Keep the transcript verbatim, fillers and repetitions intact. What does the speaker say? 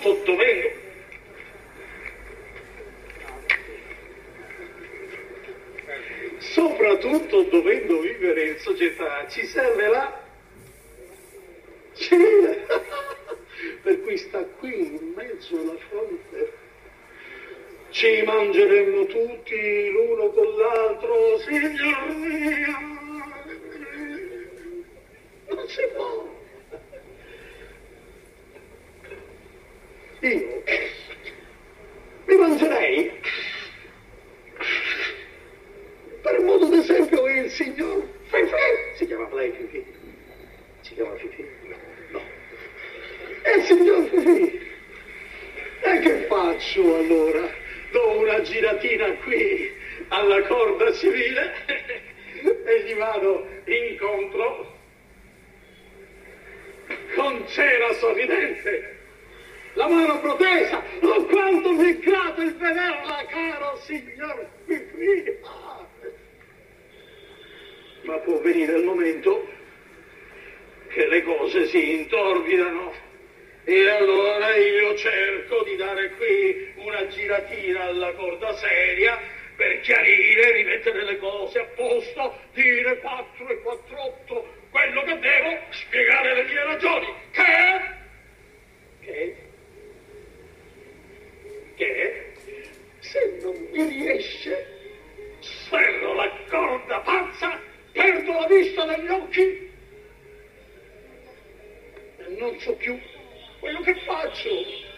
sottomeno. Soprattutto dovendo vivere in società ci serve la cena, per cui sta qui in mezzo alla fronte. Ci mangeremmo tutti l'uno con l'altro, signori, non si può. Io mi mangerei, per modo d'esempio, il signor Fefe, si chiama lei Fefe? Si chiama Fefe? No. E il signor Fefe, e che faccio allora? Do una giratina qui alla corda civile e gli vado incontro con cera sorridente, la mano protesa. Oh, quanto mi è grato il vederla, caro signor Pipì! Ma può venire il momento che le cose si intorbidano. E allora io cerco di dare qui una giratina alla corda seria per chiarire, rimettere le cose a posto, dire quattro e quattr'otto quello che devo, spiegare le mie ragioni. Che? Che? Che? Se non mi riesce, sferro la corda pazza, perdo la vista degli occhi e non so più quello che faccio.